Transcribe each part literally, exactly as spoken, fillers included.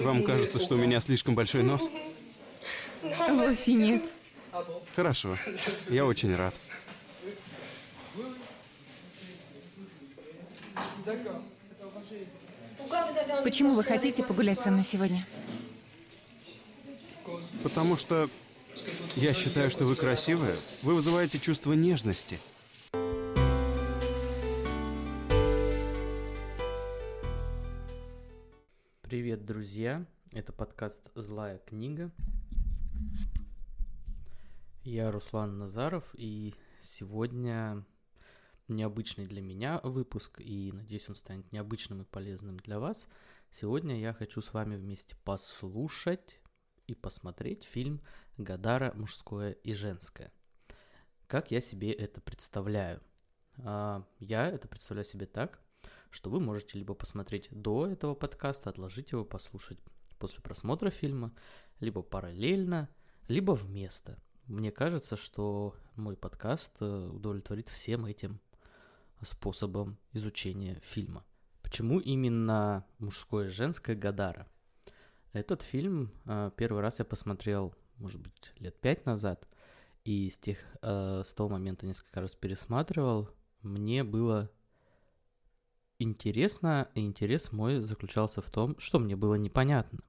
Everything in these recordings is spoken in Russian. Вам кажется, что у меня слишком большой нос? Вовсе нет. Хорошо. Я очень рад. Почему вы хотите погулять со мной сегодня? Потому что я считаю, что вы красивая. Вы вызываете чувство нежности. Привет, друзья. Это подкаст «Злая книга». Я Руслан Назаров, и сегодня необычный для меня выпуск, и надеюсь, он станет необычным и полезным для вас. Сегодня я хочу с вами вместе послушать и посмотреть фильм Годара «Мужское и женское». Как я себе это представляю? Я это представляю себе так, что вы можете либо посмотреть до этого подкаста, отложить его, послушать после просмотра фильма, либо параллельно, либо вместо. Мне кажется, что мой подкаст удовлетворит всем этим способом изучения фильма. Почему именно «Мужское и женское» Годара? Этот фильм первый раз я посмотрел, может быть, лет пять назад, и с, тех, с того момента несколько раз пересматривал. Мне было интересно, и интерес мой заключался в том, что мне было непонятно.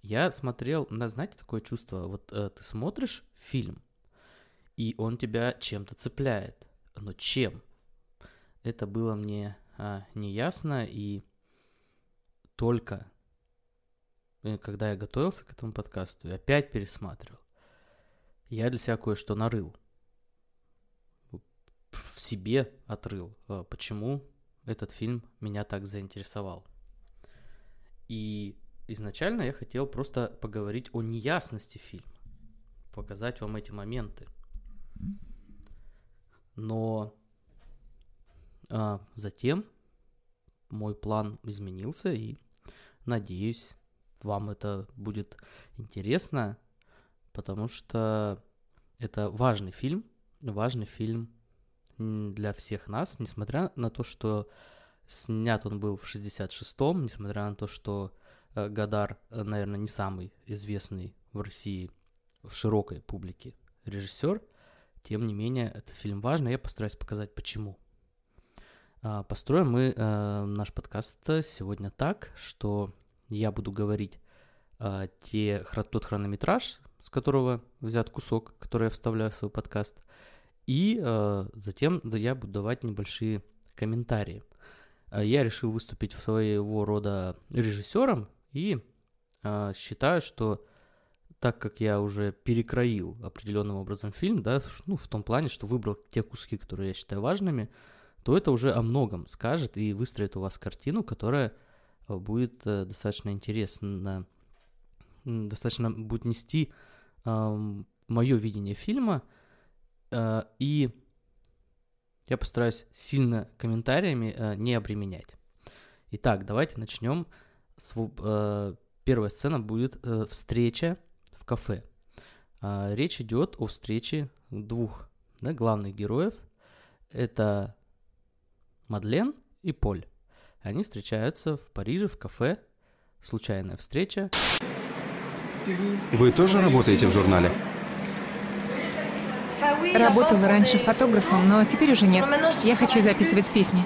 Я смотрел, на, знаете, такое чувство, вот э, ты смотришь фильм, и он тебя чем-то цепляет, но чем? Это было мне э, неясно, и только э, когда я готовился к этому подкасту, я опять пересматривал, я для себя кое-что нарыл, в себе отрыл, э, почему этот фильм меня так заинтересовал. И изначально я хотел просто поговорить о неясности фильма, показать вам эти моменты. Но а, затем мой план изменился, и надеюсь, вам это будет интересно, потому что это важный фильм, важный фильм для всех нас, несмотря на то, что снят он был в шестьдесят шестом, несмотря на то, что Годар, наверное, не самый известный в России в широкой публике режиссер. Тем не менее, этот фильм важный, я постараюсь показать, почему. Построим мы наш подкаст сегодня так, что я буду говорить те, тот хронометраж, с которого взят кусок, который я вставляю в свой подкаст, и затем я буду давать небольшие комментарии. Я решил выступить своего рода режиссером, и э, считаю, что так как я уже перекроил определенным образом фильм, да, ну, в том плане, что выбрал те куски, которые я считаю важными, то это уже о многом скажет и выстроит у вас картину, которая будет э, достаточно интересна, достаточно будет нести э, мое видение фильма, э, и я постараюсь сильно комментариями э, не обременять. Итак, давайте начнем. Первая сцена будет встреча в кафе. Речь идет о встрече двух, да, главных героев. Это Мадлен и Поль. Они встречаются в Париже в кафе. Случайная встреча. Вы тоже работаете в журнале? Работала раньше фотографом, но теперь уже нет. Я хочу записывать песни.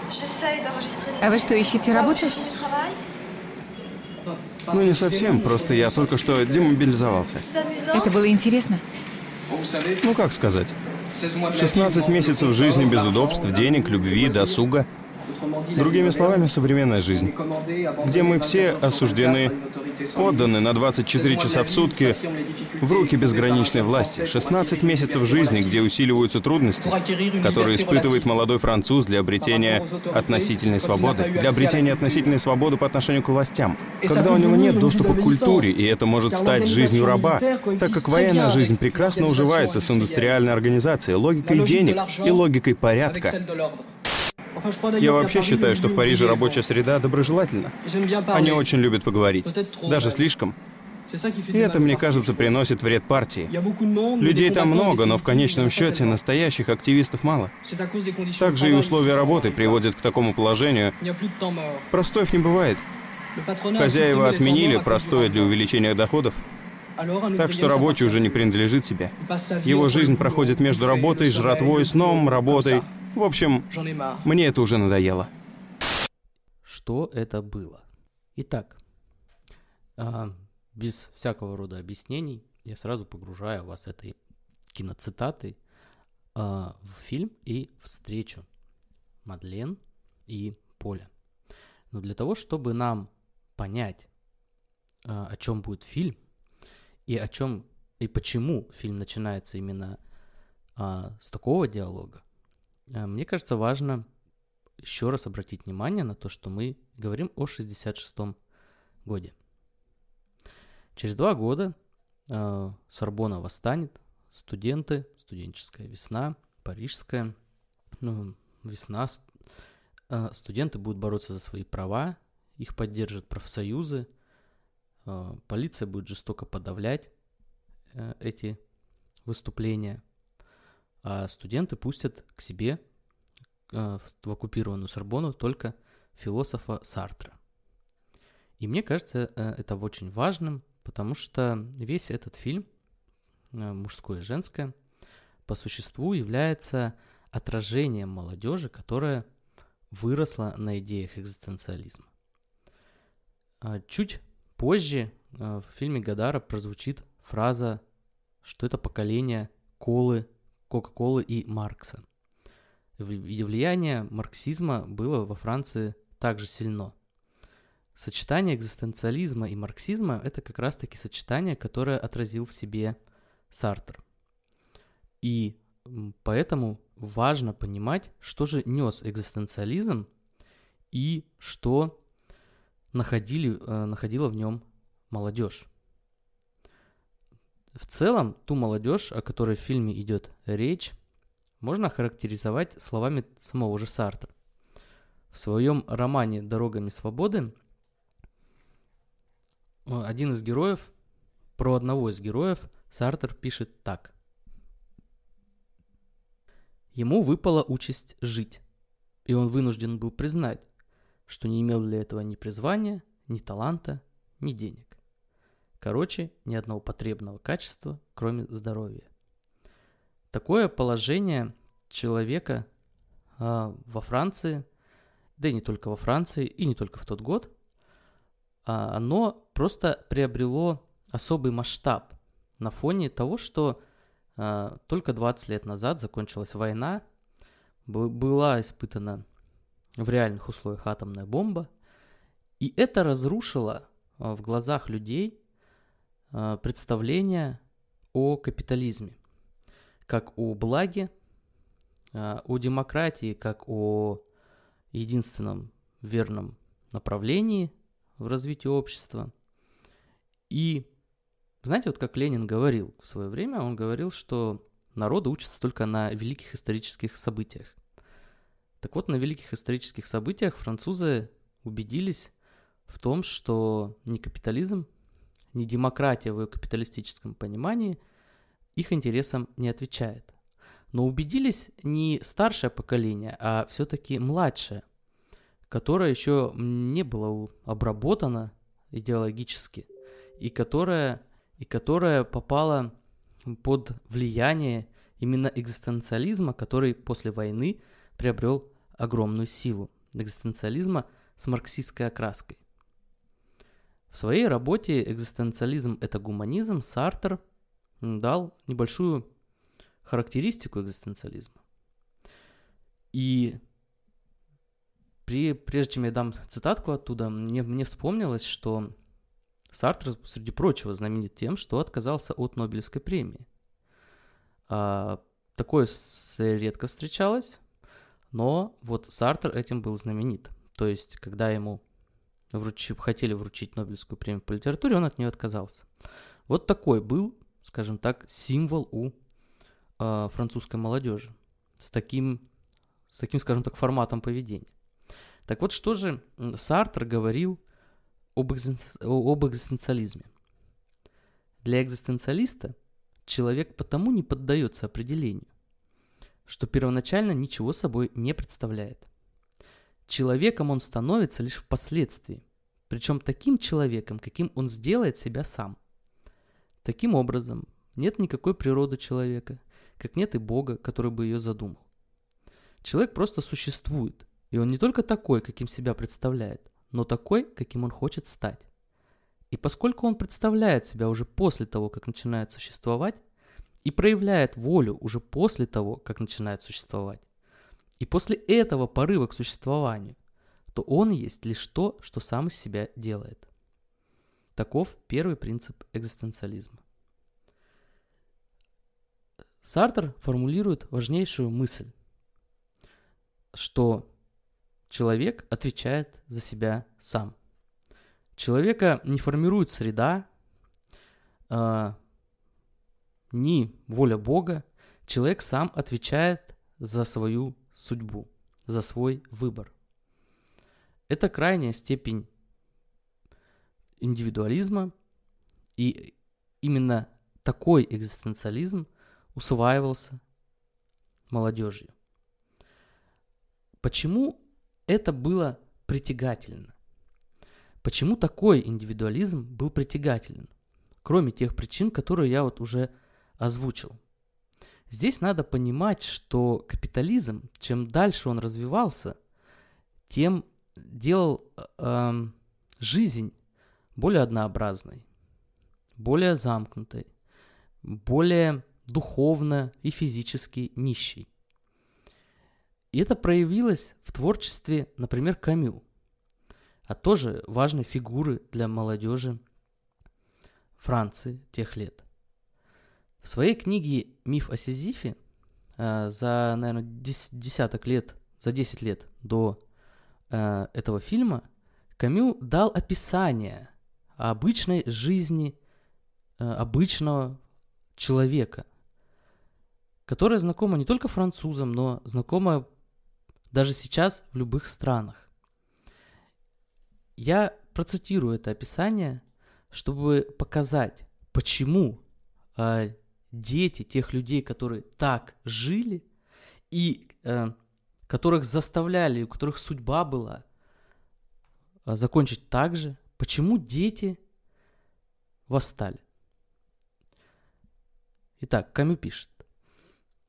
А вы что, ищете работу? Ну, не совсем, просто я только что демобилизовался. Это было интересно? Ну, как сказать? шестнадцать месяцев жизни без удобств, денег, любви, досуга. Другими словами, современная жизнь, где мы все осуждены, отданы на двадцать четыре часа в сутки в руки безграничной власти. шестнадцать месяцев жизни, где усиливаются трудности, которые испытывает молодой француз для обретения относительной свободы, для обретения относительной свободы по отношению к властям, когда у него нет доступа к культуре, и это может стать жизнью раба, так как военная жизнь прекрасно уживается с индустриальной организацией, логикой денег и логикой порядка. Я вообще считаю, что в Париже рабочая среда доброжелательна. Они очень любят поговорить, даже слишком. И это, мне кажется, приносит вред партии. Людей там много, но в конечном счете настоящих активистов мало. Также и условия работы приводят к такому положению. Простоев не бывает. Хозяева отменили простое для увеличения доходов, так что рабочий уже не принадлежит себе. Его жизнь проходит между работой, жратвой, сном, работой. В общем, мне это уже надоело. Что это было? Итак, без всякого рода объяснений, я сразу погружаю вас этой киноцитатой в фильм и встречу Мадлен и Поля. Но для того, чтобы нам понять, о чем будет фильм, и о чем и почему фильм начинается именно а, с такого диалога, а, мне кажется, важно еще раз обратить внимание на то, что мы говорим о шестьдесят шестом годе. Через два года а, Сорбонна восстанет, студенты, студенческая весна, парижская ну, весна. А, студенты будут бороться за свои права, их поддержат профсоюзы, полиция будет жестоко подавлять эти выступления, а студенты пустят к себе в оккупированную Сорбонну только философа Сартра. И мне кажется, это очень важным, потому что весь этот фильм «Мужское и женское» по существу является отражением молодежи, которая выросла на идеях экзистенциализма. Чуть позже в фильме Годара прозвучит фраза, что это поколение колы, Кока-Колы и Маркса. И влияние марксизма было во Франции также сильно. Сочетание экзистенциализма и марксизма – это как раз-таки сочетание, которое отразил в себе Сартр. И поэтому важно понимать, что же нес экзистенциализм и что Находили, находила в нем молодежь. В целом, ту молодежь, о которой в фильме идет речь, можно охарактеризовать словами самого же Сартра. В своем романе «Дорогами свободы» один из героев, про одного из героев Сартр пишет так. Ему выпала участь жить, и он вынужден был признать, что не имел для этого ни призвания, ни таланта, ни денег. Короче, ни одного потребного качества, кроме здоровья. Такое положение человека э, во Франции, да и не только во Франции, и не только в тот год, э, оно просто приобрело особый масштаб на фоне того, что э, только двадцать лет назад закончилась война, б- была испытана в реальных условиях атомная бомба, и это разрушило в глазах людей представление о капитализме, как о благе, о демократии, как о единственном верном направлении в развитии общества. И знаете, вот как Ленин говорил в свое время, он говорил, что народы учатся только на великих исторических событиях. Так вот, на великих исторических событиях французы убедились в том, что ни капитализм, ни демократия в ее капиталистическом понимании их интересам не отвечает. Но убедились не старшее поколение, а все-таки младшее, которое еще не было обработано идеологически, и которое, и которое попало под влияние именно экзистенциализма, который после войны приобрел огромную силу экзистенциализма с марксистской окраской. В своей работе «Экзистенциализм – это гуманизм» Сартр дал небольшую характеристику экзистенциализма. И при, прежде чем я дам цитатку оттуда, мне, мне вспомнилось, что Сартр, среди прочего, знаменит тем, что отказался от Нобелевской премии. А, такое редко встречалось. Но вот Сартр этим был знаменит. То есть, когда ему вручи, хотели вручить Нобелевскую премию по литературе, он от нее отказался. Вот такой был, скажем так, символ у э, французской молодежи. С таким, с таким, скажем так, форматом поведения. Так вот, что же Сартр говорил об, экзистенци... об экзистенциализме? Для экзистенциалиста человек потому не поддается определению, что первоначально ничего собой не представляет. Человеком он становится лишь впоследствии, причем таким человеком, каким он сделает себя сам. Таким образом, нет никакой природы человека, как нет и Бога, который бы ее задумал. Человек просто существует, и он не только такой, каким себя представляет, но такой, каким он хочет стать. И поскольку он представляет себя уже после того, как начинает существовать, и проявляет волю уже после того, как начинает существовать, и после этого порыва к существованию, то он есть лишь то, что сам из себя делает. Таков первый принцип экзистенциализма. Сартр формулирует важнейшую мысль, что человек отвечает за себя сам. Человека не формирует среда, э, ни воля Бога. Человек сам отвечает за свою судьбу, за свой выбор. Это крайняя степень индивидуализма, и именно такой экзистенциализм усваивался молодежью. Почему это было притягательно? Почему такой индивидуализм был притягателен? Кроме тех причин, которые я вот уже озвучил. Здесь надо понимать, что капитализм, чем дальше он развивался, тем делал э, жизнь более однообразной, более замкнутой, более духовно и физически нищей. И это проявилось в творчестве, например, Камю, а тоже важной фигуры для молодежи Франции тех лет. В своей книге «Миф о Сизифе» за, наверное, десяток лет, за десять лет до этого фильма Камю дал описание обычной жизни обычного человека, которая знакома не только французам, но знакома даже сейчас в любых странах. Я процитирую это описание, чтобы показать, почему э, дети тех людей, которые так жили и э, которых заставляли, у которых судьба была э, закончить так же, почему дети восстали. Итак, Камю пишет.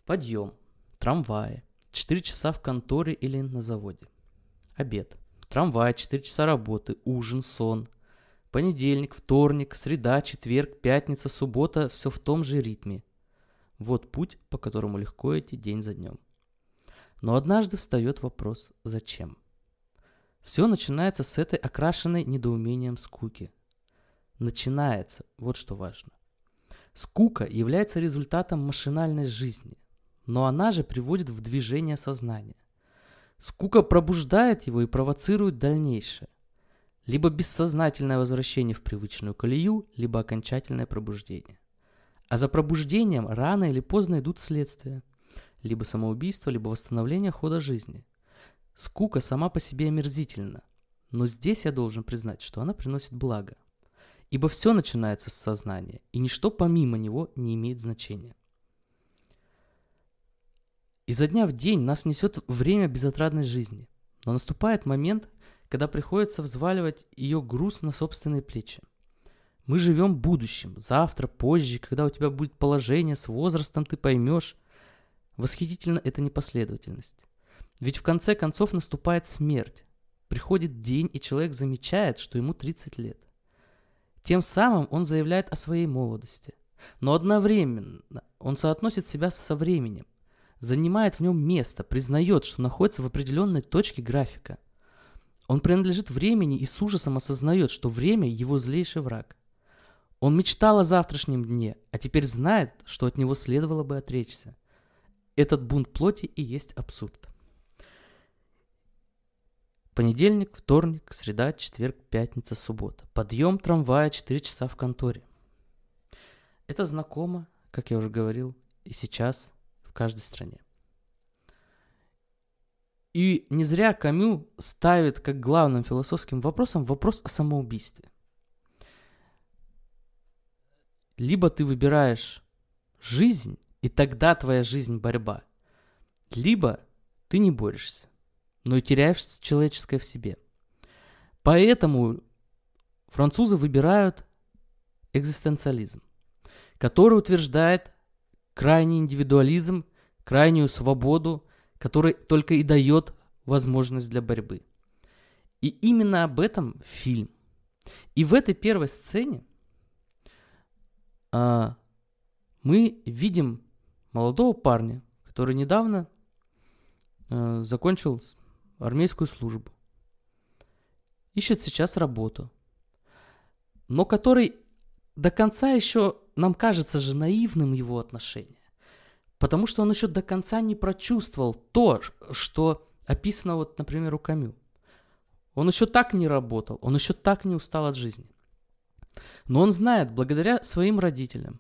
Подъем, трамваи, четыре часа в конторе или на заводе. Обед, трамвай, четыре часа работы, ужин, сон. Понедельник, вторник, среда, четверг, пятница, суббота, все в том же ритме. Вот путь, по которому легко идти день за днем. Но однажды встает вопрос «Зачем?». Все начинается с этой окрашенной недоумением скуки. Начинается, вот что важно. Скука является результатом машинальной жизни, но она же приводит в движение сознание. Скука пробуждает его и провоцирует дальнейшее. Либо бессознательное возвращение в привычную колею, либо окончательное пробуждение. А за пробуждением рано или поздно идут следствия. Либо самоубийство, либо восстановление хода жизни. Скука сама по себе омерзительна, но здесь я должен признать, что она приносит благо. Ибо все начинается с сознания, и ничто помимо него не имеет значения. Изо дня в день нас несет время безотрадной жизни, но наступает момент, когда приходится взваливать ее груз на собственные плечи. Мы живем будущим, завтра, позже, когда у тебя будет положение, с возрастом ты поймешь. Восхитительно эта непоследовательность. Ведь в конце концов наступает смерть. Приходит день, и человек замечает, что ему тридцать лет. Тем самым он заявляет о своей молодости, но одновременно он соотносит себя со временем, занимает в нем место, признает, что находится в определенной точке графика. Он принадлежит времени и с ужасом осознает, что время – его злейший враг. Он мечтал о завтрашнем дне, а теперь знает, что от него следовало бы отречься. Этот бунт плоти и есть абсурд. Понедельник, вторник, среда, четверг, пятница, суббота. Подъем трамвая четыре часа в конторе. Это знакомо, как я уже говорил, и сейчас в каждой стране. И не зря Камю ставит как главным философским вопросом вопрос о самоубийстве. Либо ты выбираешь жизнь, и тогда твоя жизнь – борьба. Либо ты не борешься, но и теряешь человеческое в себе. Поэтому французы выбирают экзистенциализм, который утверждает крайний индивидуализм, крайнюю свободу, который только и дает возможность для борьбы. И именно об этом фильм. И в этой первой сцене а, мы видим молодого парня, который недавно а, закончил армейскую службу, ищет сейчас работу, но который до конца еще, нам кажется же, наивным его отношение, потому что он еще до конца не прочувствовал то, что описано, вот, например, у Камю. Он еще так не работал, он еще так не устал от жизни. Но он знает, благодаря своим родителям,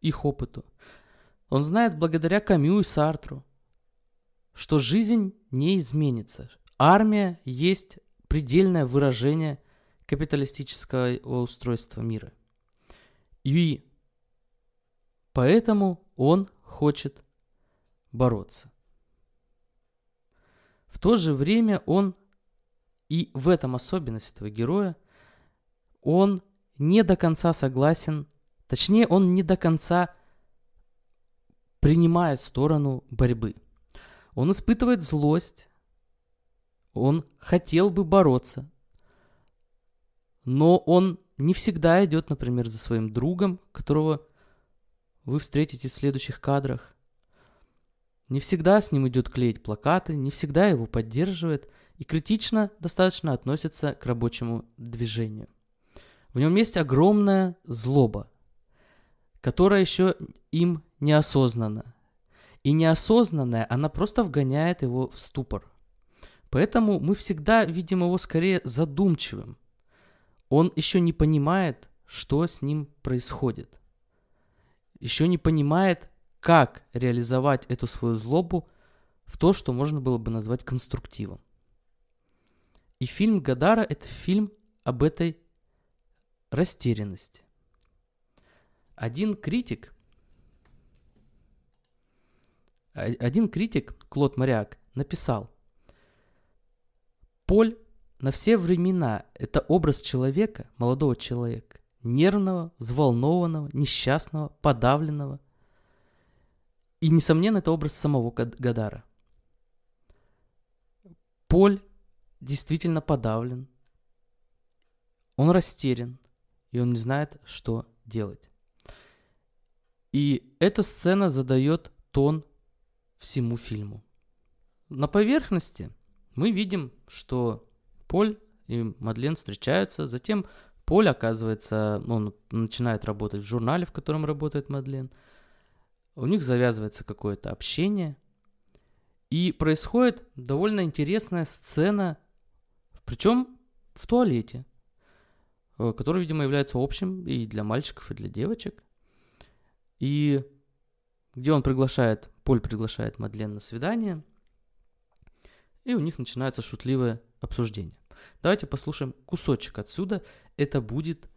их опыту, он знает, благодаря Камю и Сартру, что жизнь не изменится. Армия есть предельное выражение капиталистического устройства мира. И поэтому он хочет бороться. В то же время он, и в этом особенность этого героя, он не до конца согласен, точнее, он не до конца принимает сторону борьбы. Он испытывает злость, он хотел бы бороться, но он не всегда идет, например, за своим другом, которого вы встретите в следующих кадрах. Не всегда с ним идет клеить плакаты, не всегда его поддерживает и критично достаточно относится к рабочему движению. В нем есть огромная злоба, которая еще им неосознанна. И неосознанная, она просто вгоняет его в ступор. Поэтому мы всегда видим его скорее задумчивым. Он еще не понимает, что с ним происходит. Еще не понимает, как реализовать эту свою злобу в то, что можно было бы назвать конструктивом. И фильм Годара — это фильм об этой растерянности. Один критик, один критик, Клод Мориак, написал: «Поль на все времена – это образ человека, молодого человека, нервного, взволнованного, несчастного, подавленного. И, несомненно, это образ самого Годара. Поль действительно подавлен. Он растерян, и он не знает, что делать. И эта сцена задает тон всему фильму. На поверхности мы видим, что Поль и Мадлен встречаются, затем Поль, оказывается, он начинает работать в журнале, в котором работает Мадлен. У них завязывается какое-то общение, и происходит довольно интересная сцена, причем в туалете, который, видимо, является общим и для мальчиков, и для девочек, и где он приглашает, Поль приглашает Мадлен на свидание, и у них начинается шутливое обсуждение. Давайте послушаем кусочек отсюда. Это будет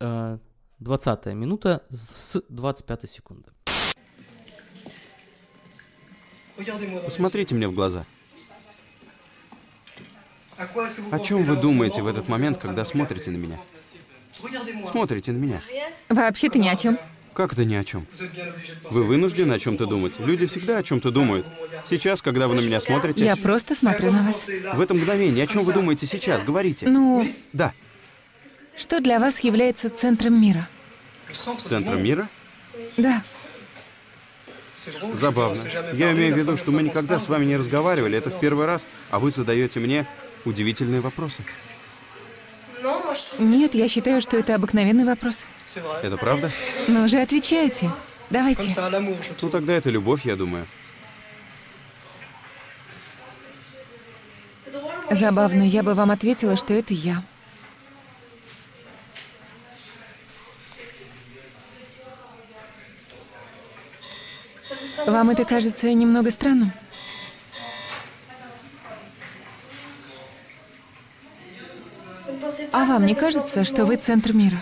э, двадцатая минута с двадцать пятой секунды. Посмотрите мне в глаза. О чем вы думаете в этот момент, когда смотрите на меня? Смотрите на меня. Вообще-то ни о чем. Как это ни о чем? Вы вынуждены о чем-то думать. Люди всегда о чем-то думают. Сейчас, когда вы на меня смотрите... Я просто смотрю на вас. В это мгновение. О чем вы думаете сейчас? Говорите. Ну... Да. Что для вас является центром мира? Центром мира? Да. Забавно. Я имею в виду, что мы никогда с вами не разговаривали. Это в первый раз, а вы задаете мне удивительные вопросы. Нет, я считаю, что это обыкновенный вопрос. Это правда? Ну уже отвечайте. Давайте. Ну тогда это любовь, я думаю. Забавно, я бы вам ответила, что это я. Вам это кажется немного странным? А вам не кажется, что вы центр мира?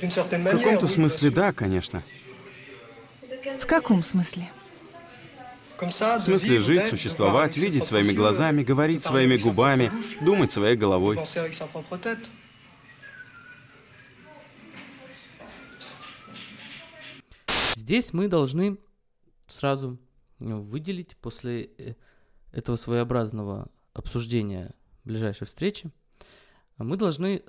В каком-то смысле, да, конечно. В каком смысле? В смысле жить, существовать, видеть своими глазами, говорить своими губами, думать своей головой. Здесь мы должны сразу выделить после этого своеобразного обсуждения ближайшей встречи, мы должны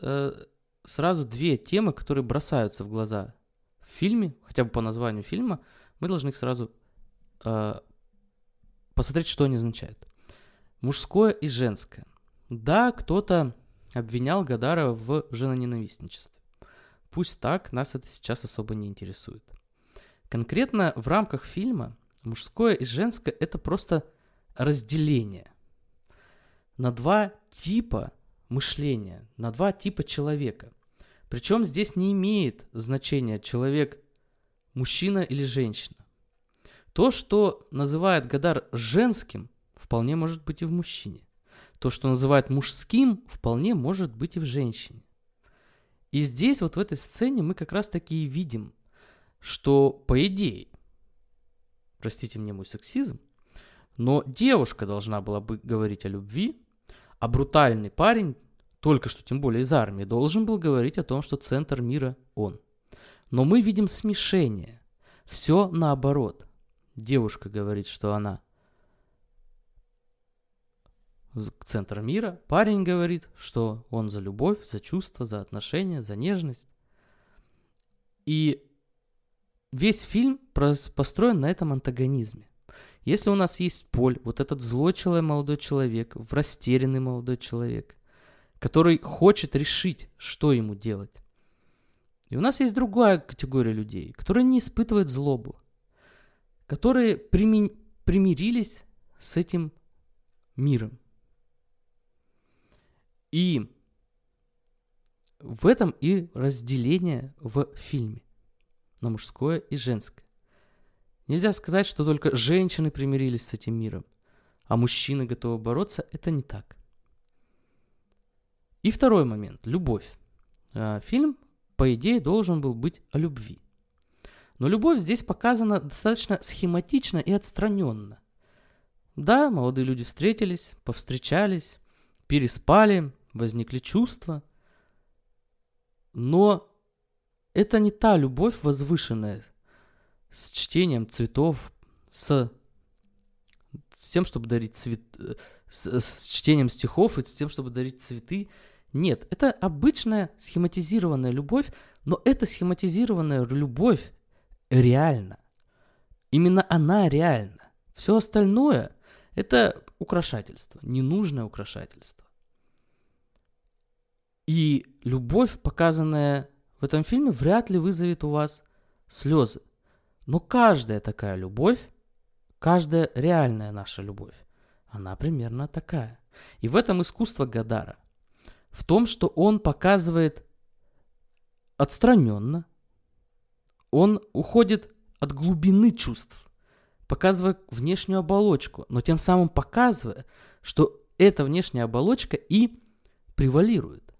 сразу две темы, которые бросаются в глаза в фильме, хотя бы по названию фильма, мы должны их сразу посмотреть, что они означают. Мужское и женское. Да, кто-то обвинял Годара в женоненавистничестве. Пусть так, нас это сейчас особо не интересует. Конкретно в рамках фильма мужское и женское – это просто разделение на два типа мышления, на два типа человека. Причем здесь не имеет значения человек – мужчина или женщина. То, что называет Годар женским, вполне может быть и в мужчине. То, что называет мужским, вполне может быть и в женщине. И здесь, вот в этой сцене, мы как раз-таки и видим, что, по идее, простите мне мой сексизм, но девушка должна была бы говорить о любви, а брутальный парень, только что тем более из армии, должен был говорить о том, что центр мира он. Но мы видим смешение. Все наоборот. Девушка говорит, что она центр мира, парень говорит, что он за любовь, за чувства, за отношения, за нежность. И весь фильм построен на этом антагонизме. Если у нас есть Поль, вот этот злой человек, молодой человек, растерянный молодой человек, который хочет решить, что ему делать. И у нас есть другая категория людей, которые не испытывают злобу, которые прими- примирились с этим миром. И в этом и разделение в фильме на мужское и женское. Нельзя сказать, что только женщины примирились с этим миром, а мужчины готовы бороться. Это не так. И второй момент. Любовь. Фильм, по идее, должен был быть о любви. Но любовь здесь показана достаточно схематично и отстраненно. Да, молодые люди встретились, повстречались, переспали, возникли чувства. Но это не та любовь возвышенная, с чтением цветов, с, с тем, чтобы дарить цветы, с, с чтением стихов и с тем, чтобы дарить цветы. Нет, это обычная схематизированная любовь, но эта схематизированная любовь реальна. Именно она реальна. Все остальное – это украшательство, ненужное украшательство. И любовь, показанная в этом фильме, вряд ли вызовет у вас слезы. Но каждая такая любовь, каждая реальная наша любовь, она примерно такая. И в этом искусство Годара. В том, что он показывает отстраненно, он уходит от глубины чувств, показывая внешнюю оболочку, но тем самым показывая, что эта внешняя оболочка и превалирует.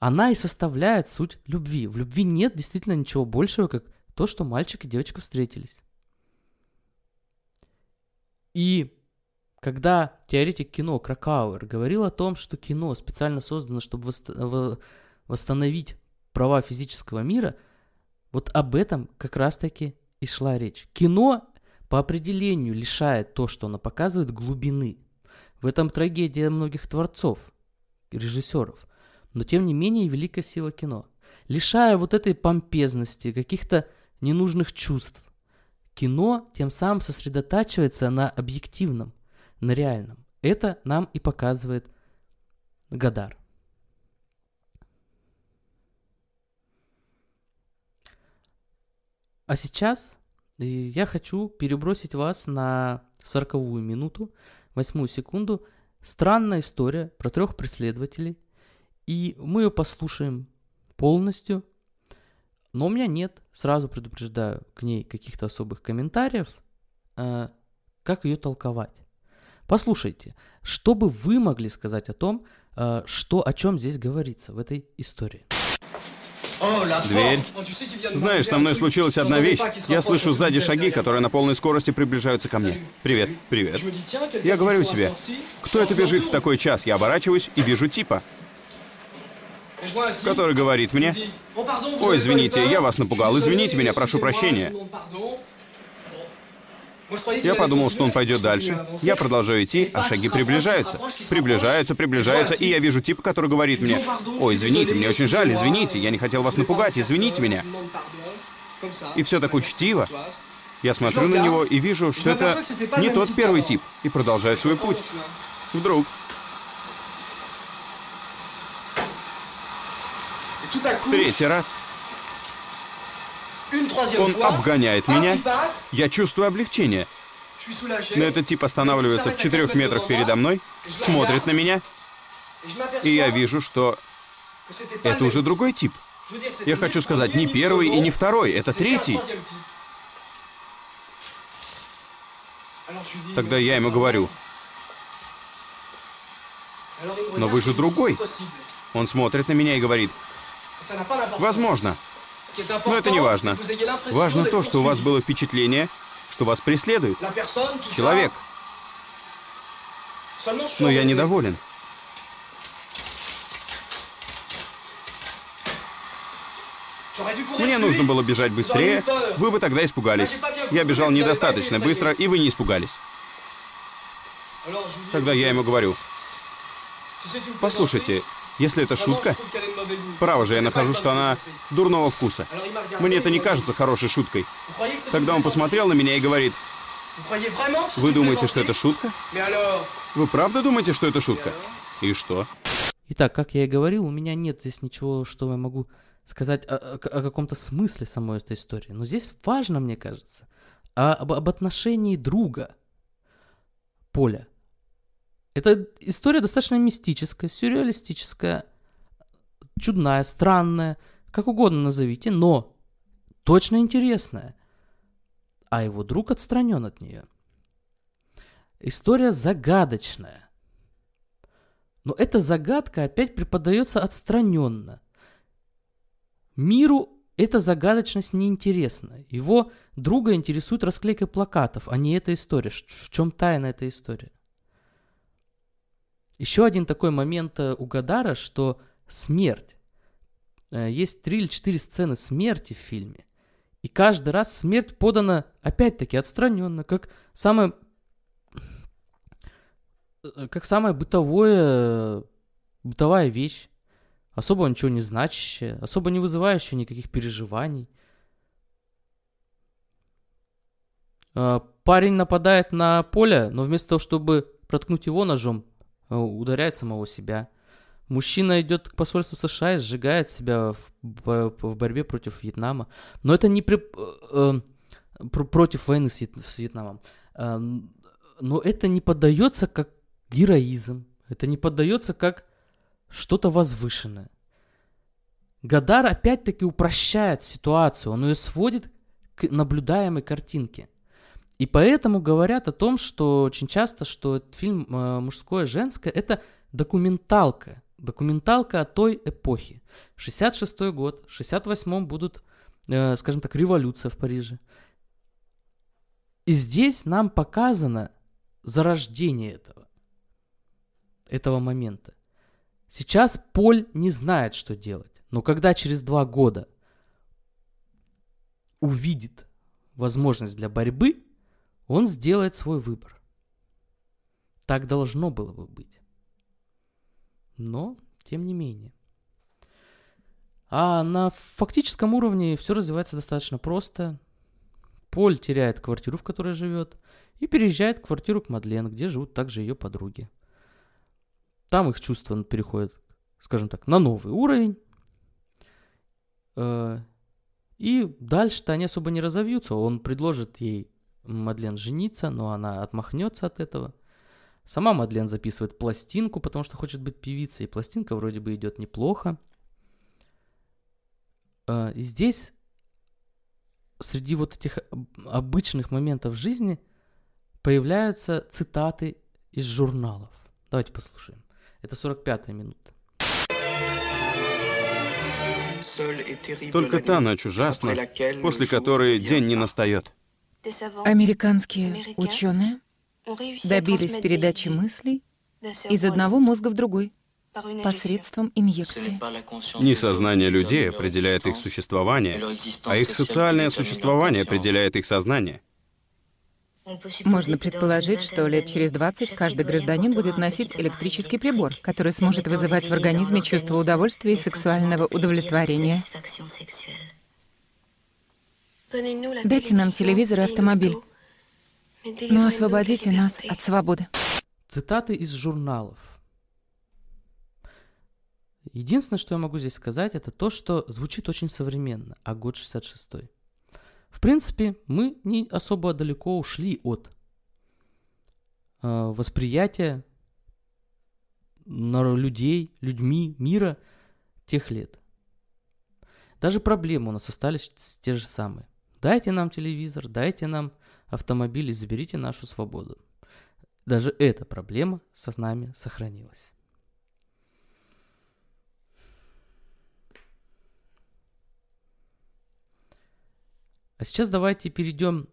Она и составляет суть любви. В любви нет действительно ничего большего, как то, что мальчик и девочка встретились. И когда теоретик кино Кракауэр говорил о том, что кино специально создано, чтобы восстановить права физического мира, вот об этом как раз-таки и шла речь. Кино по определению лишает то, что оно показывает, глубины. В этом трагедия многих творцов, режиссеров. Но, тем не менее, великая сила кино. Лишая вот этой помпезности, каких-то ненужных чувств, кино тем самым сосредотачивается на объективном, на реальном. Это нам и показывает Годар. А сейчас я хочу перебросить вас на сороковую минуту, восьмую секунду. Странная история про трех преследователей. И мы ее послушаем полностью, но у меня нет, сразу предупреждаю, к ней каких-то особых комментариев, э, как ее толковать. Послушайте, чтобы вы могли сказать о том, э, что, о чем здесь говорится в этой истории. Дверь. Знаешь, со мной случилась одна вещь. Я слышу сзади шаги, которые на полной скорости приближаются ко мне. Привет, привет. Я говорю себе, кто это бежит в такой час? Я оборачиваюсь и вижу типа, который говорит мне: ой, извините, я вас напугал, извините меня, прошу прощения. Я подумал, что он пойдет дальше. Я продолжаю идти, а шаги приближаются. Приближаются, приближаются, и я вижу типа, который говорит мне: ой, извините, мне очень жаль, извините, я не хотел вас напугать, извините меня. И все так учтиво. Я смотрю на него и вижу, что это не тот первый тип, и продолжаю свой путь. Вдруг. В третий раз он обгоняет меня. Я чувствую облегчение. Но этот тип останавливается в четырех метрах передо мной, смотрит на меня, и я вижу, что это уже другой тип. Я хочу сказать, не первый и не второй, это третий. Тогда я ему говорю: но вы же другой. Он смотрит на меня и говорит: возможно. Но это не важно. Важно то, что у вас было впечатление, что вас преследует человек. Но я недоволен. Мне нужно было бежать быстрее, вы бы тогда испугались. Я бежал недостаточно быстро, и вы не испугались. Тогда я ему говорю: послушайте, если это шутка, право же, я нахожу, что она дурного вкуса. Мне это не кажется хорошей шуткой. Тогда он посмотрел на меня и говорит: вы думаете, что это шутка? Вы правда думаете, что это шутка? И что? Итак, как я и говорил, у меня нет здесь ничего, что я могу сказать о, о, о каком-то смысле самой этой истории. Но здесь важно, мне кажется, о, об, об отношении друга Поля. Эта история достаточно мистическая, сюрреалистическая, чудная, странная, как угодно назовите, но точно интересная. А его друг отстранен от нее. История загадочная. Но эта загадка опять преподается отстраненно. Миру эта загадочность неинтересна. Его друга интересует расклейка плакатов, а не эта история. В чем тайна этой истории? Еще один такой момент у Годара, что смерть. Есть три или четыре сцены смерти в фильме. И каждый раз смерть подана, опять-таки, отстраненно, как самое, как самое бытовое, бытовая вещь. Особо ничего не значащее, особо не вызывающее никаких переживаний. Парень нападает на Поля, но вместо того, чтобы проткнуть его ножом, ударяет самого себя. Мужчина идет к посольству США и сжигает себя в, в, в борьбе против Вьетнама. Но это не при, э, э, против войны с, с Вьетнамом. Э, но это не поддается как героизм. Это не поддается как что-то возвышенное. Годар опять-таки упрощает ситуацию. Он ее сводит к наблюдаемой картинке. И поэтому говорят о том, что очень часто, что этот фильм «Мужское и женское» — это документалка. Документалка о той эпохе. шестьдесят шестой год, в шестьдесят восьмом будут, э, скажем так, революция в Париже. И здесь нам показано зарождение этого, этого момента. Сейчас Поль не знает, что делать. Но когда через два года увидит возможность для борьбы, он сделает свой выбор. Так должно было бы быть. Но, тем не менее. А на фактическом уровне все развивается достаточно просто. Поль теряет квартиру, в которой живет, и переезжает в квартиру к Мадлен, где живут также ее подруги. Там их чувства переходят, скажем так, на новый уровень. И дальше-то они особо не разовьются. Он предложит ей, Мадлен, жениться, но она отмахнется от этого. Сама Мадлен записывает пластинку, потому что хочет быть певицей, и пластинка вроде бы идет неплохо. И здесь, среди вот этих обычных моментов жизни, появляются цитаты из журналов. Давайте послушаем. Это сорок пятая минута. Только та ночь ужасна, после которой день не настает. Американские ученые добились передачи мыслей из одного мозга в другой посредством инъекции. Не сознание людей определяет их существование, а их социальное существование определяет их сознание. Можно предположить, что лет через двадцать каждый гражданин будет носить электрический прибор, который сможет вызывать в организме чувство удовольствия и сексуального удовлетворения. Дайте нам телевизор и автомобиль, но освободите нас от свободы. Цитаты из журналов. Единственное, что я могу здесь сказать, это то, что звучит очень современно, а год шестьдесят шестой. В принципе, мы не особо далеко ушли от э, восприятия людей, людьми, мира тех лет. Даже проблемы у нас остались те же самые. Дайте нам телевизор, дайте нам автомобиль и заберите нашу свободу. Даже эта проблема со нами сохранилась. А сейчас давайте перейдем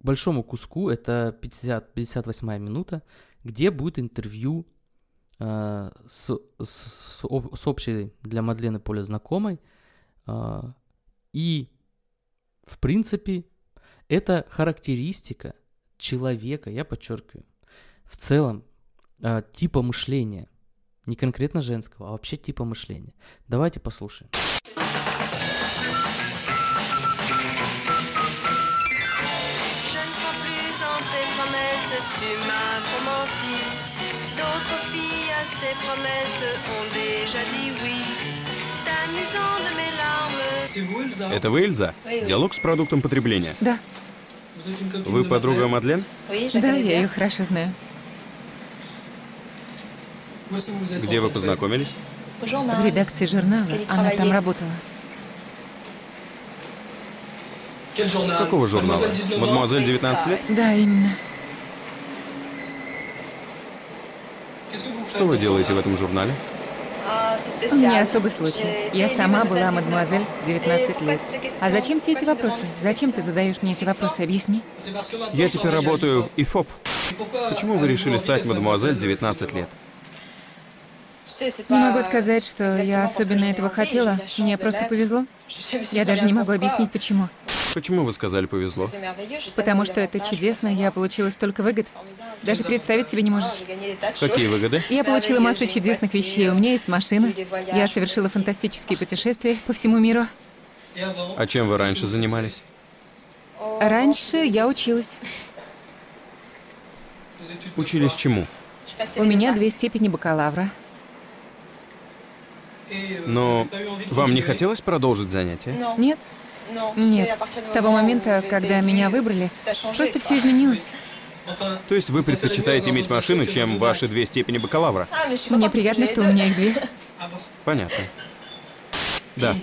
к большому куску, это пятьдесят восьмая минута, где будет интервью э, с, с, с общей для Мадлены Поля знакомой. Э, и, в принципе, это характеристика человека, я подчеркиваю, в целом э, типа мышления, не конкретно женского, а вообще типа мышления. Давайте послушаем. Это вы, Эльза? Диалог с продуктом потребления? Да. Вы подруга Мадлен? Да, я ее хорошо знаю. Где вы познакомились? В редакции журнала. Она там работала. Какого журнала? Мадемуазель девятнадцать лет? Да, именно. Что вы делаете в этом журнале? У меня особый случай. Я сама была мадемуазель девятнадцать лет. А зачем все эти вопросы? Зачем ты задаешь мне эти вопросы? Объясни. Я теперь работаю в ИФОП. Почему вы решили стать мадемуазель девятнадцать лет? Не могу сказать, что я особенно этого хотела. Мне просто повезло. Я даже не могу объяснить, почему. Почему вы сказали «повезло»? Потому что это чудесно, я получила столько выгод. Даже представить себе не можешь. Какие выгоды? Я получила массу чудесных вещей. У меня есть машина. Я совершила фантастические путешествия по всему миру. А чем вы раньше занимались? Раньше я училась. Учились чему? У меня две степени бакалавра. Но вам не хотелось продолжить занятия? Нет. Нет, с того момента, когда меня выбрали, просто все изменилось. То есть вы предпочитаете иметь машину, чем ваши две степени бакалавра? Мне приятно, что у меня их две. Понятно. Да.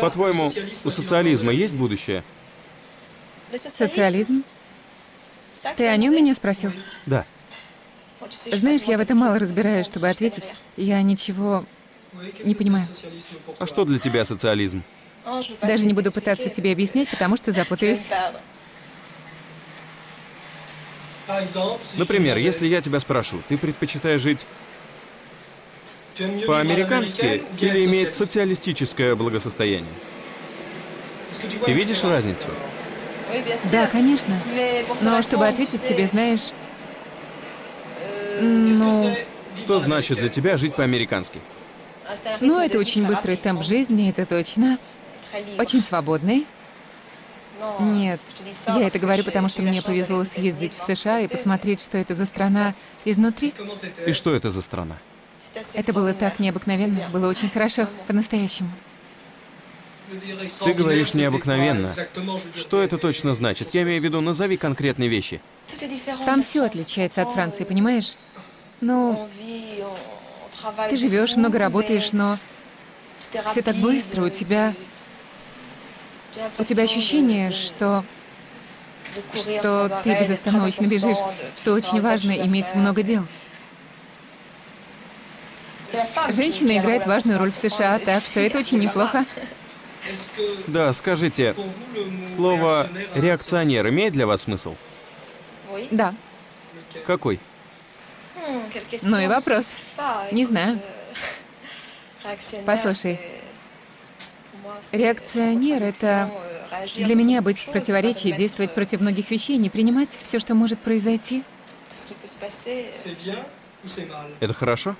По-твоему, у социализма есть будущее? Социализм? Ты о нем меня спросил? Да. Знаешь, я в этом мало разбираюсь, чтобы ответить. Я ничего не понимаю. А что для тебя социализм? Даже не буду пытаться тебе объяснять, потому что запутаюсь. Например, если я тебя спрошу, ты предпочитаешь жить по-американски или иметь социалистическое благосостояние? Ты видишь разницу? Да, конечно. Но чтобы ответить тебе, знаешь... Ну... Что значит для тебя жить по-американски? Ну, это очень быстрый темп жизни, это точно. Очень свободный. Нет, я это говорю, потому что мне повезло съездить в США и посмотреть, что это за страна изнутри. И что это за страна? Это было так необыкновенно, было очень хорошо, по-настоящему. Ты говоришь необыкновенно. Что это точно значит? Я имею в виду, назови конкретные вещи. Там все отличается от Франции, понимаешь? Ну, ты живешь, много работаешь, но все так быстро, у тебя... У тебя ощущение, что, что ты безостановочно бежишь, что очень важно иметь много дел. Женщина играет важную роль в США, так что это очень неплохо. Да, скажите, слово «реакционер» имеет для вас смысл? Да. Какой? Ну и вопрос. Не знаю. Послушай, реакционер — это для меня быть в противоречии, действовать против многих вещей, не принимать все, что может произойти. Это хорошо?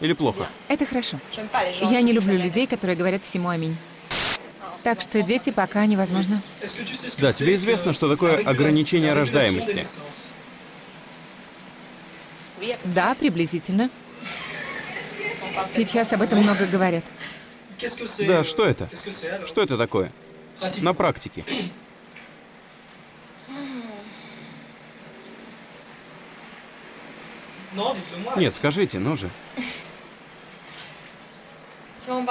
Или плохо? Это хорошо. Я не люблю людей, которые говорят всему «аминь». Так что дети пока невозможно. Да, тебе известно, что такое ограничение рождаемости? Да, приблизительно. Сейчас об этом много говорят. Да, что это? Что это такое? На практике. Нет, скажите, ну же.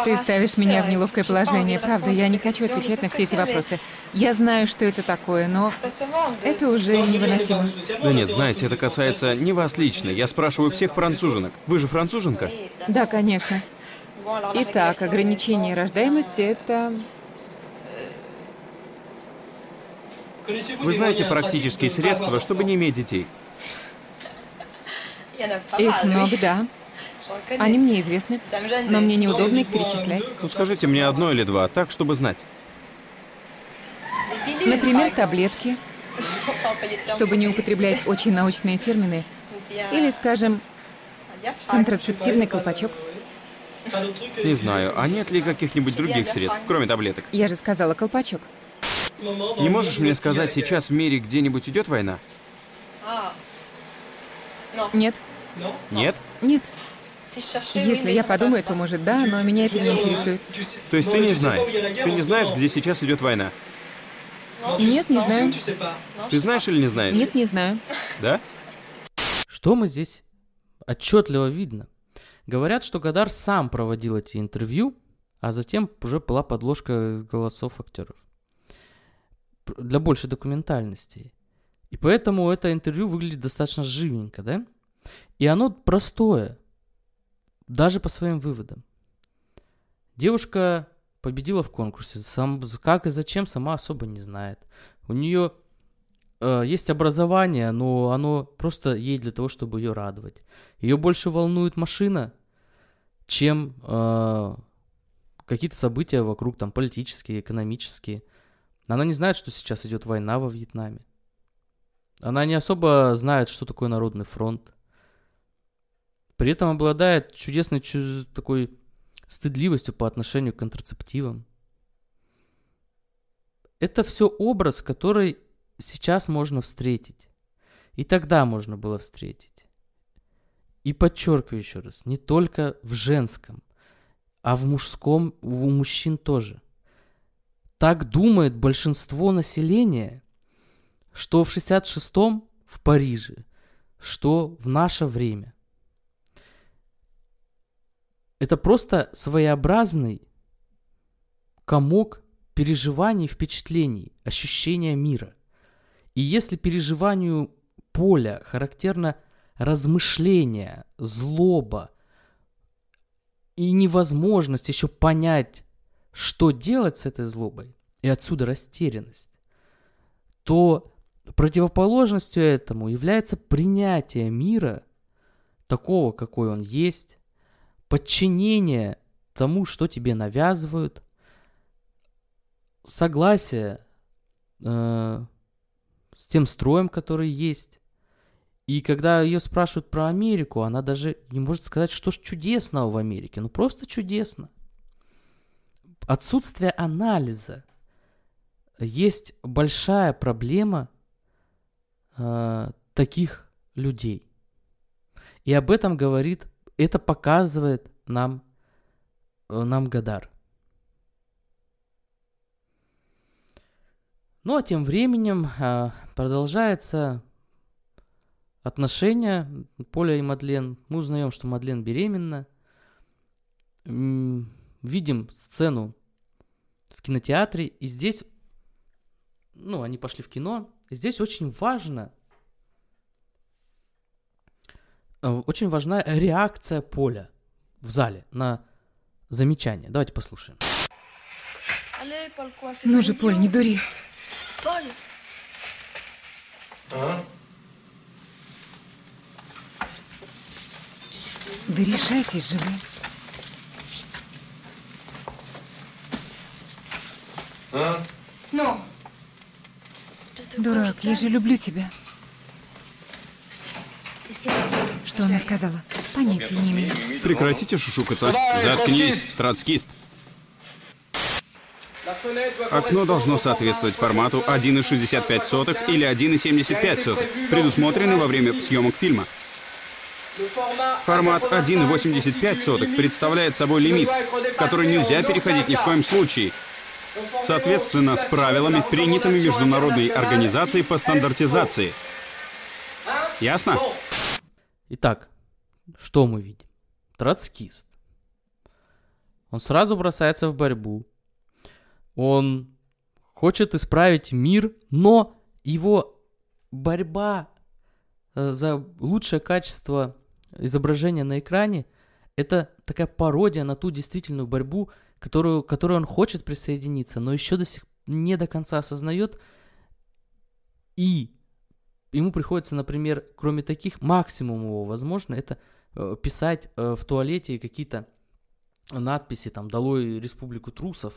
Ты ставишь меня в неловкое положение, правда, я не хочу отвечать на все эти вопросы. Я знаю, что это такое, но это уже невыносимо. Да нет, знаете, это касается не вас лично. Я спрашиваю всех француженок. Вы же француженка? Да, конечно. Итак, ограничение рождаемости — это... Вы знаете практические средства, чтобы не иметь детей? Их много, да. Они мне известны, но мне неудобно их перечислять. Ну, скажите мне одно или два, так, чтобы знать. Например, таблетки, чтобы не употреблять очень научные термины, или, скажем, контрацептивный колпачок. Не знаю, а нет ли каких-нибудь других средств, кроме таблеток? Я же сказала колпачок. Не можешь мне сказать, сейчас в мире где-нибудь идет война? Нет. Нет? Нет. Если я подумаю, то может да, но меня это не интересует. То есть ты не знаешь? Ты не знаешь, где сейчас идет война? Нет, не знаю. Ты знаешь или не знаешь? Нет, не знаю. Да? Что мы здесь отчетливо видно? Говорят, что Годар сам проводил эти интервью, а затем уже была подложка голосов актеров. Для большей документальности. И поэтому это интервью выглядит достаточно живенько, да? И оно простое, даже по своим выводам. Девушка победила в конкурсе, сам, как и зачем, сама особо не знает. У нее э, есть образование, но оно просто ей для того, чтобы ее радовать. Ее больше волнует машина, чем э, какие-то события вокруг, там, политические, экономические. Она не знает, что сейчас идет война во Вьетнаме. Она не особо знает, что такое Народный фронт. При этом обладает чудесной чуз... такой стыдливостью по отношению к контрацептивам. Это все образ, который сейчас можно встретить. И тогда можно было встретить. И подчеркиваю еще раз, не только в женском, а в мужском, у мужчин тоже. Так думает большинство населения, что в шестьдесят шестом в Париже, что в наше время. Это просто своеобразный комок переживаний, впечатлений, ощущения мира. И если переживанию Поля характерно размышление, злоба и невозможность еще понять, что делать с этой злобой, и отсюда растерянность, то противоположностью этому является принятие мира, такого, какой он есть, подчинение тому, что тебе навязывают, согласие э, с тем строем, который есть. И когда ее спрашивают про Америку, она даже не может сказать, что ж чудесного в Америке. Ну просто чудесно. Отсутствие анализа. Есть большая проблема э, таких людей. И об этом говорит... Это показывает нам, нам Годар. Ну а тем временем э, продолжается отношения Поля и Мадлен. Мы узнаем, что Мадлен беременна. Видим сцену в кинотеатре. И здесь, ну, они пошли в кино. И здесь очень важно... Очень важна реакция Поля в зале на замечание. Давайте послушаем. Ну же, Поль, не дури. Поль. А? Да решайтесь же вы. А? Ну. Дурак, я же люблю тебя. Что она сказала? Понятия не имею. Прекратите шушукаться. Заткнись, троцкист. Окно должно соответствовать формату один и шестьдесят пять сотых или один и семьдесят пять сотых, предусмотренный во время съемок фильма. Формат один и восемьдесят пять сотых представляет собой лимит, который нельзя переходить ни в коем случае. Соответственно, с правилами, принятыми Международной организацией по стандартизации. Ясно? Итак, что мы видим? Троцкист. Он сразу бросается в борьбу. Он хочет исправить мир, но его борьба за лучшее качество изображения на экране — это такая пародия на ту действительную борьбу, которую, к которой он хочет присоединиться, но еще до сих не до конца осознает. И ему приходится, например, кроме таких, максимум его возможно, это писать в туалете какие-то надписи, там, «Долой республику трусов»,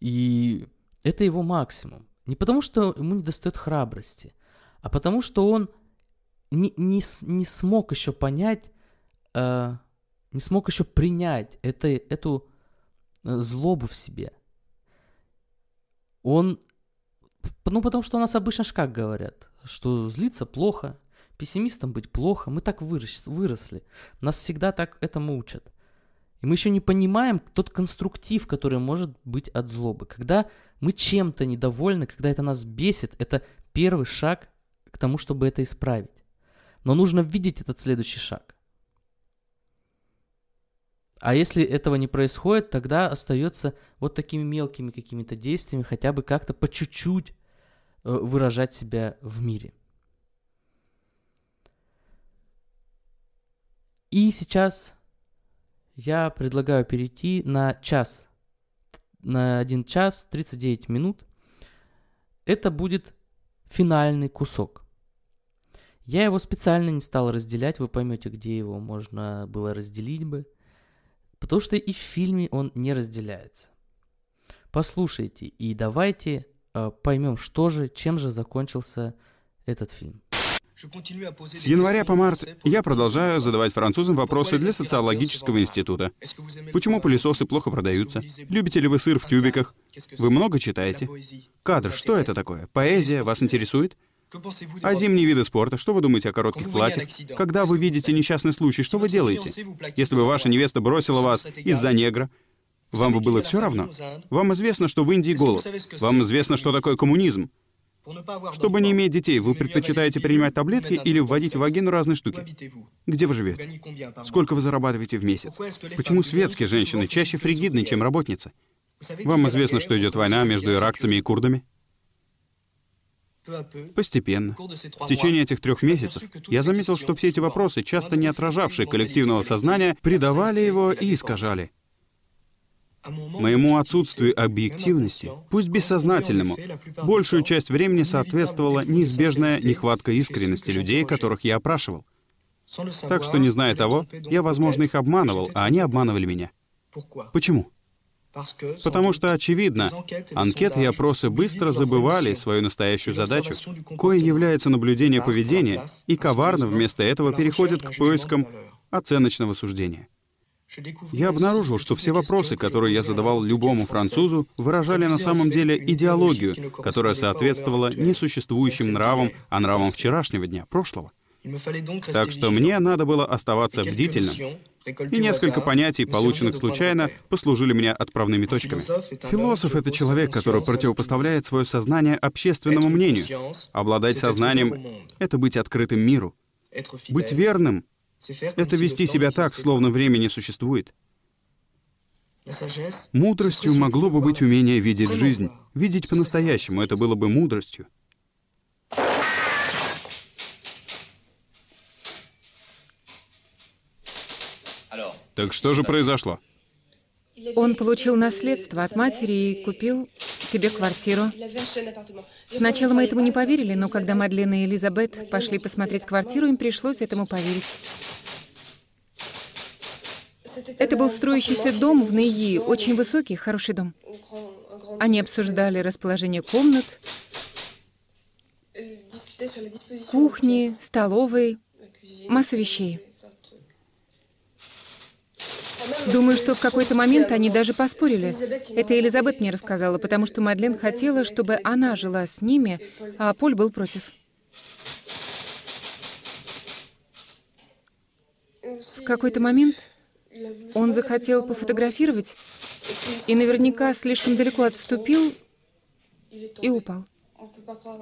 и это его максимум. Не потому, что ему недостает храбрости, а потому, что он не, не, не смог еще понять, э, не смог еще принять это, эту злобу в себе. Он, ну, потому что у нас обычно как говорят, что злиться плохо, пессимистом быть плохо. Мы так вырос, выросли, нас всегда так этому учат. И мы еще не понимаем тот конструктив, который может быть от злобы. Когда мы чем-то недовольны, когда это нас бесит, это первый шаг к тому, чтобы это исправить. Но нужно видеть этот следующий шаг. А если этого не происходит, тогда остается вот такими мелкими какими-то действиями хотя бы как-то по чуть-чуть выражать себя в мире. И сейчас я предлагаю перейти на час, на один час тридцать девять минут. Это будет финальный кусок. Я его специально не стал разделять, вы поймете, где его можно было разделить бы, потому что и в фильме он не разделяется. Послушайте и давайте э, поймем, что же, чем же закончился этот фильм. С января по март я продолжаю задавать французам вопросы для социологического института. Почему пылесосы плохо продаются? Любите ли вы сыр в тюбиках? Вы много читаете? Кадр, что это такое? Поэзия вас интересует? А зимние виды спорта, что вы думаете о коротких платьях? Когда вы видите несчастный случай, что вы делаете? Если бы ваша невеста бросила вас из-за негра, вам бы было все равно? Вам известно, что в Индии голод. Вам известно, что такое коммунизм. Чтобы не иметь детей, вы предпочитаете принимать таблетки или вводить в вагину разные штуки? Где вы живете? Сколько вы зарабатываете в месяц? Почему светские женщины чаще фригидны, чем работницы? Вам известно, что идет война между иракцами и курдами? Постепенно. В течение этих трех месяцев я заметил, что все эти вопросы, часто не отражавшие коллективного сознания, придавали его и искажали. Моему отсутствию объективности, пусть бессознательному, большую часть времени соответствовала неизбежная нехватка искренности людей, которых я опрашивал. Так что, не зная того, я, возможно, их обманывал, а они обманывали меня. Почему? Потому что, очевидно, анкеты и опросы быстро забывали свою настоящую задачу, кое является наблюдение поведения, и коварно вместо этого переходят к поискам оценочного суждения. Я обнаружил, что все вопросы, которые я задавал любому французу, выражали на самом деле идеологию, которая соответствовала несуществующим нравам, а нравам вчерашнего дня, прошлого. Так что мне надо было оставаться бдительным, и несколько понятий, полученных случайно, послужили мне отправными точками. Философ — это человек, который противопоставляет свое сознание общественному мнению. Обладать сознанием — это быть открытым миру. Быть верным — это вести себя так, словно время не существует. Мудростью могло бы быть умение видеть жизнь. Видеть по-настоящему — это было бы мудростью. Так что же произошло? Он получил наследство от матери и купил себе квартиру. Сначала мы этому не поверили, но когда Мадлен и Элизабет пошли посмотреть квартиру, им пришлось этому поверить. Это был строящийся дом в Нэйи, очень высокий, хороший дом. Они обсуждали расположение комнат, кухни, столовой, массу вещей. Думаю, что в какой-то момент они даже поспорили. Это Элизабет мне рассказала, потому что Мадлен хотела, чтобы она жила с ними, а Поль был против. В какой-то момент он захотел пофотографировать и наверняка слишком далеко отступил и упал.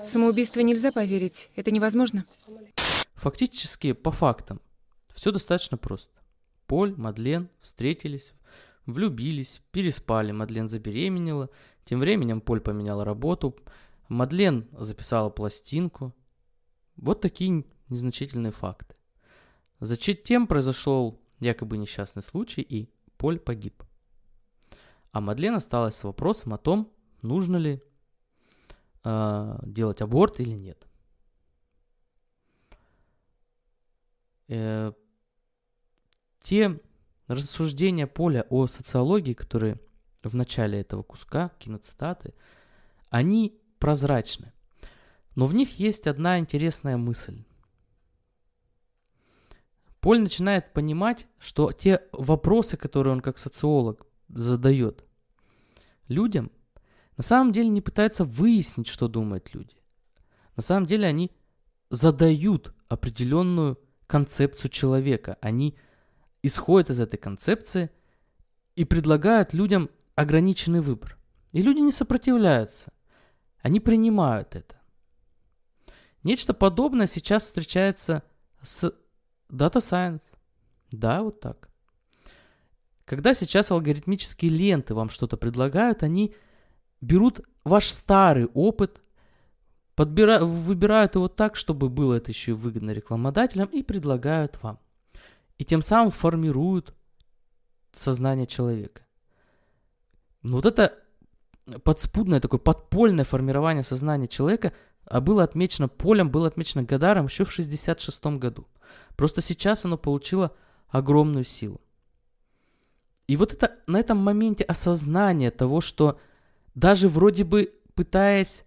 Самоубийство нельзя поверить, это невозможно. Фактически, по фактам, все достаточно просто. Поль, Мадлен встретились, влюбились, переспали, Мадлен забеременела, тем временем Поль поменяла работу, Мадлен записала пластинку. Вот такие незначительные факты. Затем произошел якобы несчастный случай, и Поль погиб. А Мадлен осталась с вопросом о том, нужно ли э, делать аборт или нет. Э, те рассуждения Поля о социологии, которые в начале этого куска, киноцитаты, они прозрачны. Но в них есть одна интересная мысль. Поль начинает понимать, что те вопросы, которые он как социолог задает людям, на самом деле не пытаются выяснить, что думают люди. На самом деле они задают определенную концепцию человека. Они исходят из этой концепции и предлагают людям ограниченный выбор. И люди не сопротивляются. Они принимают это. Нечто подобное сейчас встречается с Data Science. Да, вот так. Когда сейчас алгоритмические ленты вам что-то предлагают, они берут ваш старый опыт, подбирают, выбирают его так, чтобы было это еще и выгодно рекламодателям, и предлагают вам. И тем самым формируют сознание человека. Но вот это подспудное, такое подпольное формирование сознания человека было отмечено Полем, было отмечено Годаром еще в шестьдесят шестом году. Просто сейчас оно получило огромную силу. И вот это, на этом моменте осознание того, что даже вроде бы пытаясь,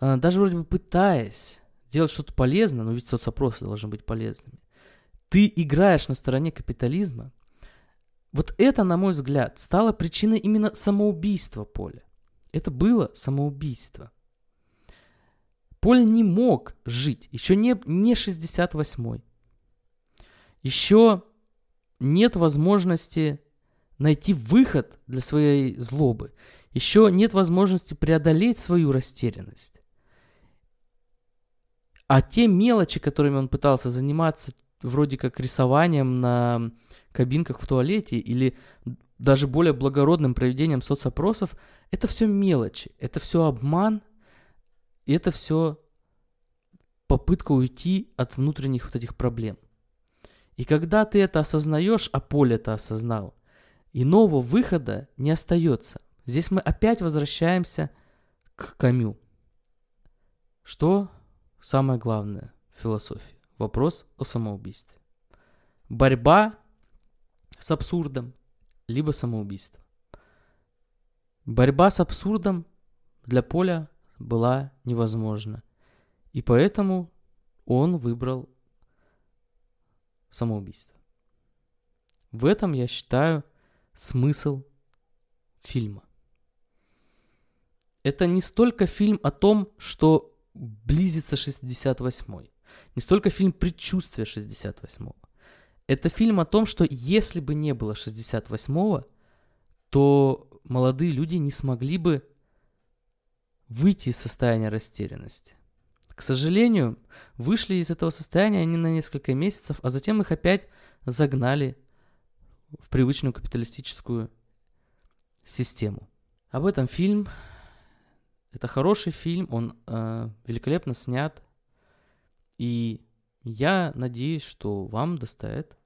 даже вроде бы пытаясь делать что-то полезное, но ведь соцопросы должны быть полезными, ты играешь на стороне капитализма, вот это, на мой взгляд, стало причиной именно самоубийства Поля. Это было самоубийство. Поль не мог жить. Еще не, не шестьдесят восьмой. Еще нет возможности найти выход для своей злобы. Еще нет возможности преодолеть свою растерянность. А те мелочи, которыми он пытался заниматься, вроде как рисованием на кабинках в туалете или даже более благородным проведением соцопросов, это все мелочи, это все обман. И это все попытка уйти от внутренних вот этих проблем. И когда ты это осознаешь, а Поле это осознал, иного выхода не остается. Здесь мы опять возвращаемся к Камю. Что самое главное в философии? Вопрос о самоубийстве. Борьба с абсурдом, либо самоубийство. Борьба с абсурдом для Поля была невозможна. И поэтому он выбрал самоубийство. В этом, я считаю, смысл фильма. Это не столько фильм о том, что близится шестьдесят восьмой, не столько фильм предчувствия шестьдесят восьмого. Это фильм о том, что если бы не было шестьдесят восьмого, то молодые люди не смогли бы выйти из состояния растерянности. К сожалению, вышли из этого состояния они на несколько месяцев, а затем их опять загнали в привычную капиталистическую систему. Об этом фильм. Это хороший фильм, он э, великолепно снят. И я надеюсь, что вам доставит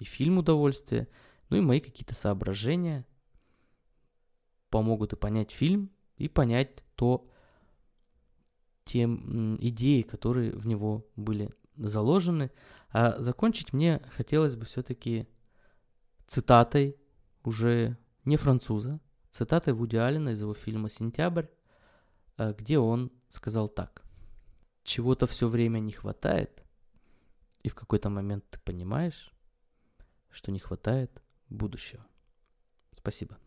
и фильм удовольствие, ну и мои какие-то соображения помогут и понять фильм, и понять то, те идеи, которые в него были заложены. А закончить мне хотелось бы все-таки цитатой уже не француза, цитатой Вуди Аллена из его фильма «Сентябрь», где он сказал так. «Чего-то все время не хватает, и в какой-то момент ты понимаешь, что не хватает будущего». Спасибо.